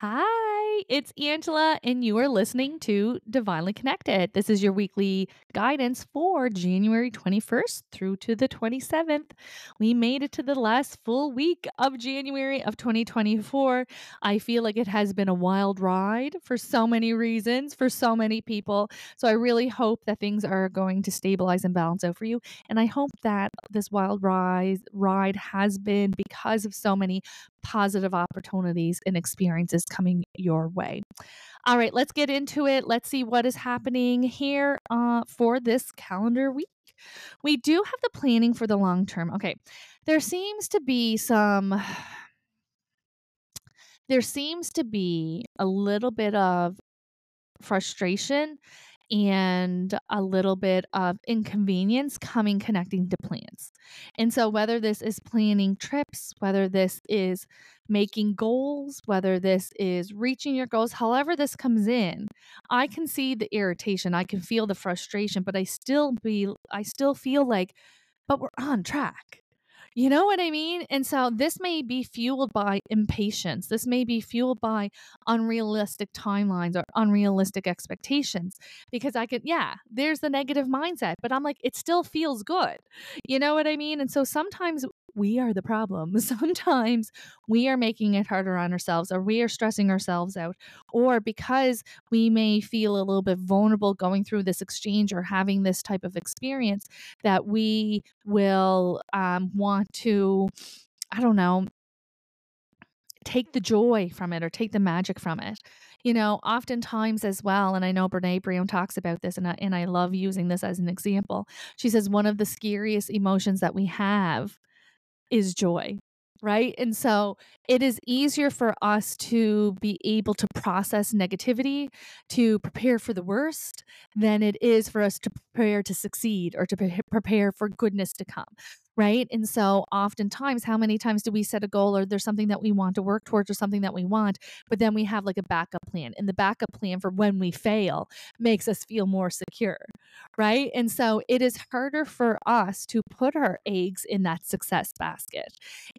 Hi, it's Angela, and you are listening to Divinely Connected. This is your weekly guidance for January 21st through to the 27th. We made it to the last full week of January of 2024. I feel like it has been a wild ride for so many reasons, for so many people. So I really hope that things are going to stabilize and balance out for you. And I hope that this wild ride has been because of so many positive opportunities and experiences coming your way. All right, let's get into it. Let's see what is happening here for this calendar week. We do have the planning for the long term. Okay, there seems to be a little bit of frustration and a little bit of inconvenience connecting to plans. And so whether this is planning trips, whether this is making goals, whether this is reaching your goals, however this comes in, I can see the irritation, I can feel the frustration, but I still feel like, but we're on track. You know what I mean? And so this may be fueled by impatience. This may be fueled by unrealistic timelines or unrealistic expectations, because there's the negative mindset, but I'm like, it still feels good. You know what I mean? And so sometimes we are the problem. Sometimes we are making it harder on ourselves, or we are stressing ourselves out, or because we may feel a little bit vulnerable going through this exchange or having this type of experience, that we will want to, take the joy from it or take the magic from it. You know, oftentimes as well, and I know Brene Brown talks about this, and I love using this as an example. She says one of the scariest emotions that we have is joy, right? And so it is easier for us to be able to process negativity, to prepare for the worst, than it is for us to prepare to succeed or to prepare for goodness to come, right? And so oftentimes, how many times do we set a goal, or there's something that we want to work towards or something that we want, but then we have like a backup plan, and the backup plan for when we fail makes us feel more secure, right? And so it is harder for us to put our eggs in that success basket.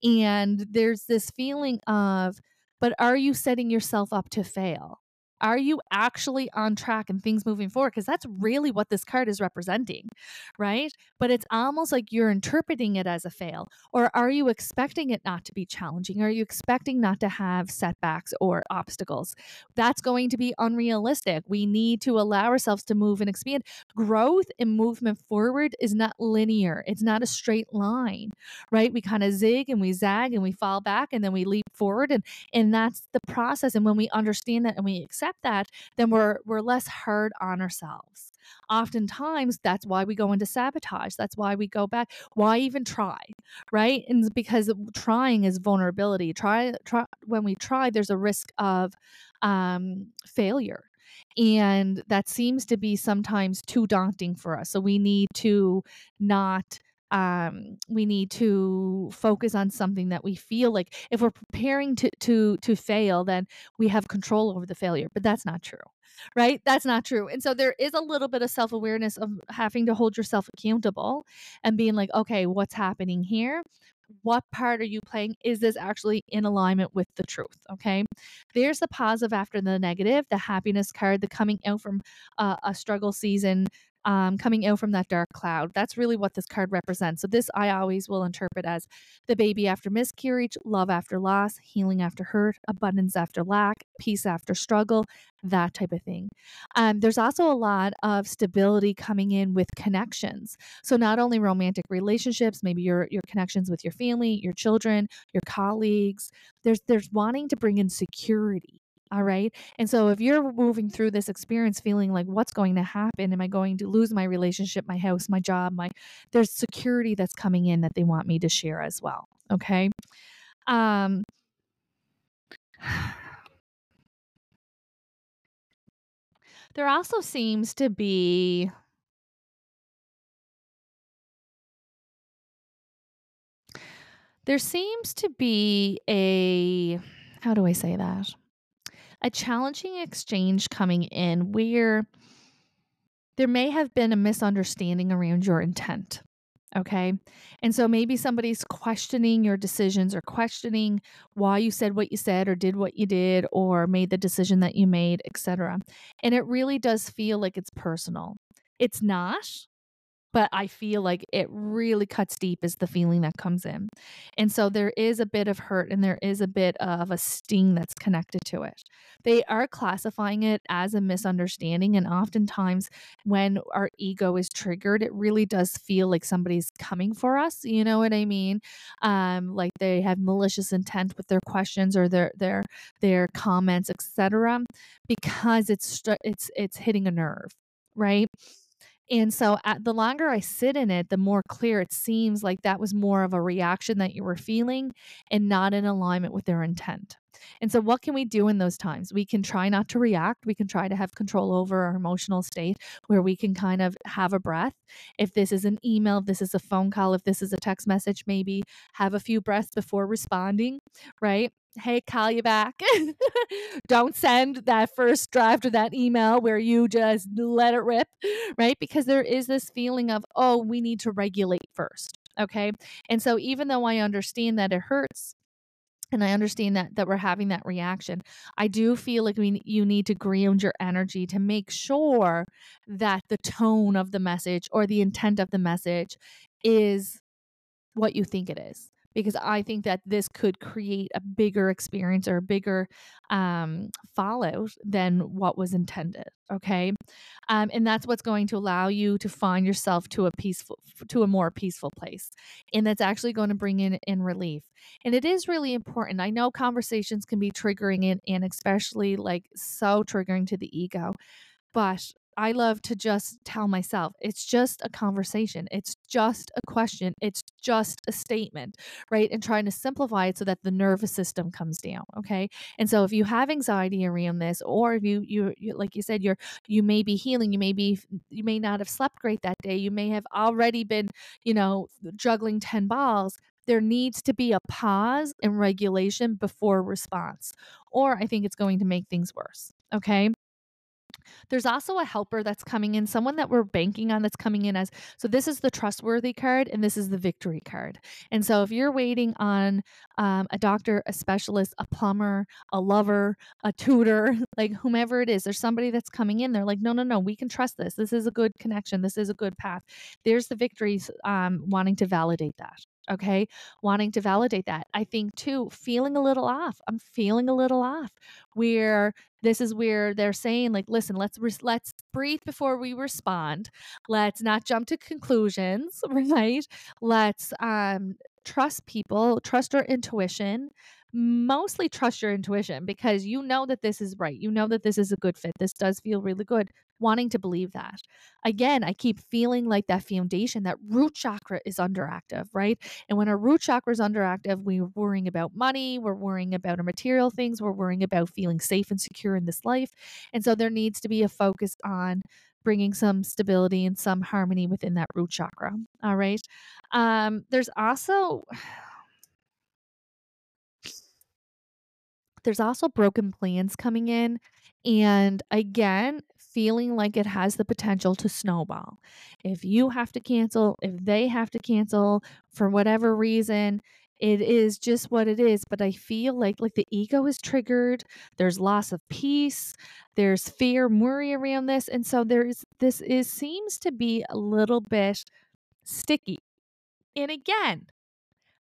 And there's this feeling of, but are you setting yourself up to fail? Are you actually on track and things moving forward? Because that's really what this card is representing, right? But it's almost like you're interpreting it as a fail. Or are you expecting it not to be challenging? Are you expecting not to have setbacks or obstacles? That's going to be unrealistic. We need to allow ourselves to move and expand. Growth and movement forward is not linear. It's not a straight line, right? We kind of zig and we zag and we fall back and then we leap forward. And that's the process. And when we understand that and we accept that, then we're less hard on ourselves. Oftentimes, that's why we go into sabotage. That's why we go back. Why even try, right? And because trying is vulnerability. When we try, there's a risk of failure. And that seems to be sometimes too daunting for us. So we need to we need to focus on something that we feel like, if we're preparing to fail, then we have control over the failure. But that's not true, right? That's not true. And so there is a little bit of self-awareness of having to hold yourself accountable and being like, okay, what's happening here? What part are you playing? Is this actually in alignment with the truth? Okay. There's the positive after the negative, the happiness card, the coming out from a struggle season, coming out from that dark cloud. That's really what this card represents. So this I always will interpret as the baby after miscarriage, love after loss, healing after hurt, abundance after lack, peace after struggle, that type of thing. There's also a lot of stability coming in with connections. So not only romantic relationships, maybe your connections with your family, your children, your colleagues. There's wanting to bring in security. All right. And so if you're moving through this experience feeling like, what's going to happen? Am I going to lose my relationship, my house, my job, there's security that's coming in that they want me to share as well. Okay. There also seems to be a, how do I say that? A challenging exchange coming in where there may have been a misunderstanding around your intent. Okay. And so maybe somebody's questioning your decisions or questioning why you said what you said or did what you did or made the decision that you made, etc. And it really does feel like it's personal. It's not, but I feel like it really cuts deep is the feeling that comes in. And so there is a bit of hurt and there is a bit of a sting that's connected to it. They are classifying it as a misunderstanding. And oftentimes when our ego is triggered, it really does feel like somebody's coming for us. You know what I mean? Like they have malicious intent with their questions or their comments, etc., because it's hitting a nerve, right? And so the longer I sit in it, the more clear it seems like that was more of a reaction that you were feeling and not in alignment with their intent. And so what can we do in those times? We can try not to react. We can try to have control over our emotional state where we can kind of have a breath. If this is an email, if this is a phone call, if this is a text message, maybe have a few breaths before responding, right? Hey, call you back. Don't send that first draft of that email where you just let it rip, right? Because there is this feeling of, oh, we need to regulate first, okay? And so even though I understand that it hurts, and I understand that we're having that reaction, I do feel like you need to ground your energy to make sure that the tone of the message or the intent of the message is what you think it is. Because I think that this could create a bigger experience or a bigger fallout than what was intended. Okay. And that's what's going to allow you to find yourself to a more peaceful place. And that's actually going to bring in relief. And it is really important. I know conversations can be triggering and especially like so triggering to the ego, but I love to just tell myself, it's just a conversation. It's just a question. It's just a statement, right? And trying to simplify it so that the nervous system comes down, okay? And so if you have anxiety around this, or if you like you said, you may be healing, you may not have slept great that day, you may have already been, juggling 10 balls. There needs to be a pause and regulation before response, or I think it's going to make things worse, okay? There's also a helper that's coming in, someone that we're banking on that's coming in as, so this is the trustworthy card and this is the victory card. And so if you're waiting on a doctor, a specialist, a plumber, a lover, a tutor, like whomever it is, there's somebody that's coming in. They're like, no, we can trust this. This is a good connection. This is a good path. There's the victories wanting to validate that. Okay. Wanting to validate that. I think too, feeling a little off. I'm feeling a little off where this is where they're saying like, listen, let's breathe before we respond. Let's not jump to conclusions, right? Let's trust people, trust our intuition, mostly trust your intuition because you know that this is right. You know that this is a good fit. This does feel really good. Wanting to believe that. Again, I keep feeling like that foundation, that root chakra is underactive, right? And when our root chakra is underactive, we're worrying about money, we're worrying about our material things, we're worrying about feeling safe and secure in this life. And so there needs to be a focus on bringing some stability and some harmony within that root chakra. All right. There's also broken plans coming in. And again, feeling like it has the potential to snowball. If you have to cancel, if they have to cancel for whatever reason, it is just what it is. But I feel like the ego is triggered. There's loss of peace. There's fear and worry around this. And so seems to be a little bit sticky. And again,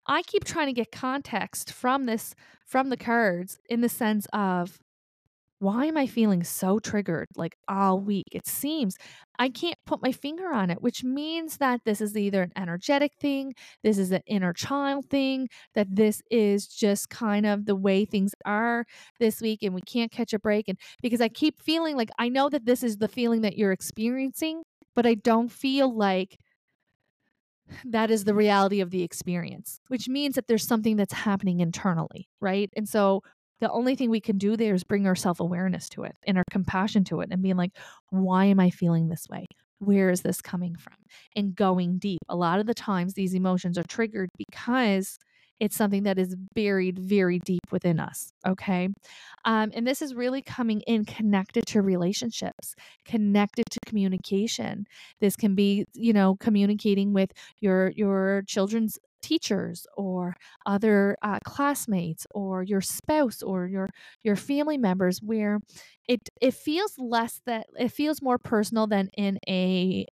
I keep trying to get context from this, from the cards in the sense of, why am I feeling so triggered like all week? It seems I can't put my finger on it, which means that this is either an energetic thing, this is an inner child thing, that this is just kind of the way things are this week and we can't catch a break. And because I keep feeling like I know that this is the feeling that you're experiencing, but I don't feel like that is the reality of the experience, which means that there's something that's happening internally, right? And so the only thing we can do there is bring our self-awareness to it and our compassion to it and being like, why am I feeling this way? Where is this coming from? And going deep. A lot of the times these emotions are triggered because It's something that is buried very deep within us. Okay. And this is really coming in connected to relationships, connected to communication. This can be, you know, communicating with your children's teachers or other classmates or your spouse or your family members, where it feels more personal than in a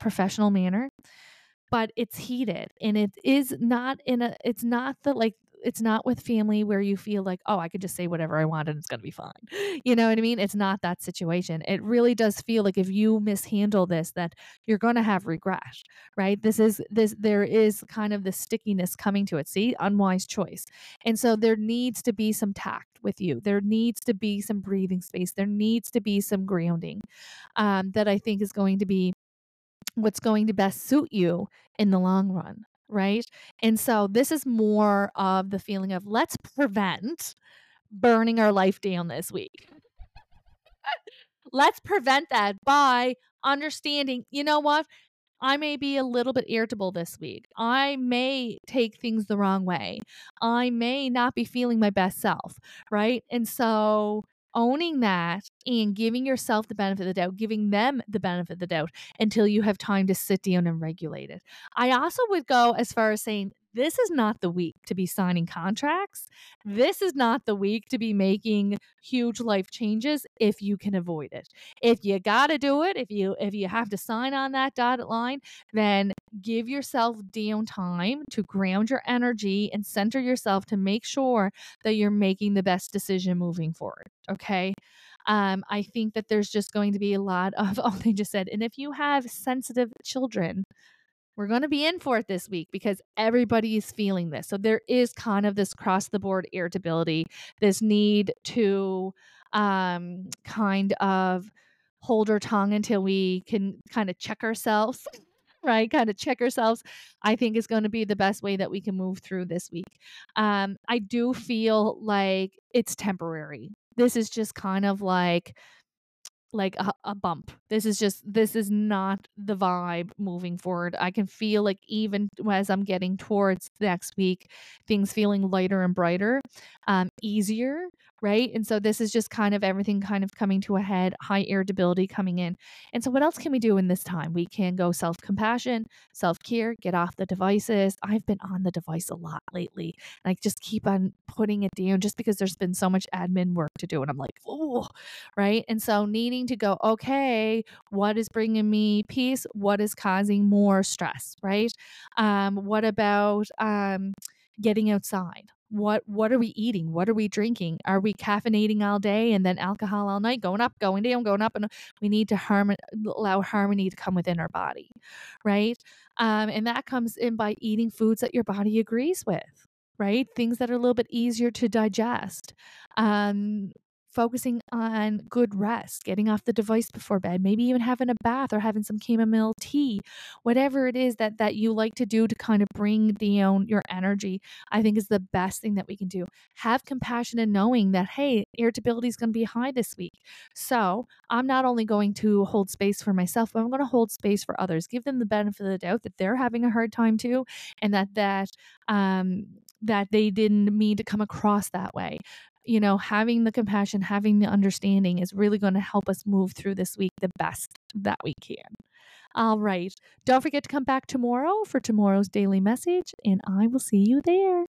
professional manner, but it's heated, and it's not with family where you feel like, oh, I could just say whatever I want and it's going to be fine. You know what I mean? It's not that situation. It really does feel like if you mishandle this, that you're going to have regret, right? There is kind of the stickiness coming to it. See, unwise choice. And so there needs to be some tact with you. There needs to be some breathing space. There needs to be some grounding that I think is going to be what's going to best suit you in the long run. Right. And so this is more of the feeling of let's prevent burning our life down this week. Let's prevent that by understanding, you know what? I may be a little bit irritable this week. I may take things the wrong way. I may not be feeling my best self. Right. And so owning that and giving yourself the benefit of the doubt, giving them the benefit of the doubt until you have time to sit down and regulate it. I also would go as far as saying, this is not the week to be signing contracts. This is not the week to be making huge life changes if you can avoid it. If you got to do it, if you have to sign on that dotted line, then give yourself downtime to ground your energy and center yourself to make sure that you're making the best decision moving forward. Okay. I think that there's just going to be a lot of, oh, they just said, and if you have sensitive children, we're going to be in for it this week because everybody is feeling this. So there is kind of this cross the board irritability, this need to kind of hold our tongue until we can kind of check ourselves, right? Kind of check ourselves, I think is going to be the best way that we can move through this week. I do feel like it's temporary. This is just kind of like a bump. This is not the vibe moving forward. I can feel like even as I'm getting towards next week, things feeling lighter and brighter, easier, right? And so this is just kind of everything kind of coming to a head, high irritability coming in. And so what else can we do in this time? We can go self-compassion, self-care, get off the devices. I've been on the device a lot lately, and I just keep on putting it down just because there's been so much admin work to do. And I'm like, oh, right? And so needing to go, okay, what is bringing me peace? What is causing more stress, right? What about getting outside? What are we eating? What are we drinking? Are we caffeinating all day and then alcohol all night, going up, going down, going up? And we need to allow harmony to come within our body, right? And that comes in by eating foods that your body agrees with, right? Things that are a little bit easier to digest. Focusing on good rest, getting off the device before bed, maybe even having a bath or having some chamomile tea, whatever it is that you like to do to kind of bring down your energy, I think is the best thing that we can do. Have compassion and knowing that, hey, irritability is going to be high this week. So I'm not only going to hold space for myself, but I'm going to hold space for others. Give them the benefit of the doubt that they're having a hard time too, and that they didn't mean to come across that way. You know, having the compassion, having the understanding is really going to help us move through this week the best that we can. All right. Don't forget to come back tomorrow for tomorrow's daily message, and I will see you there.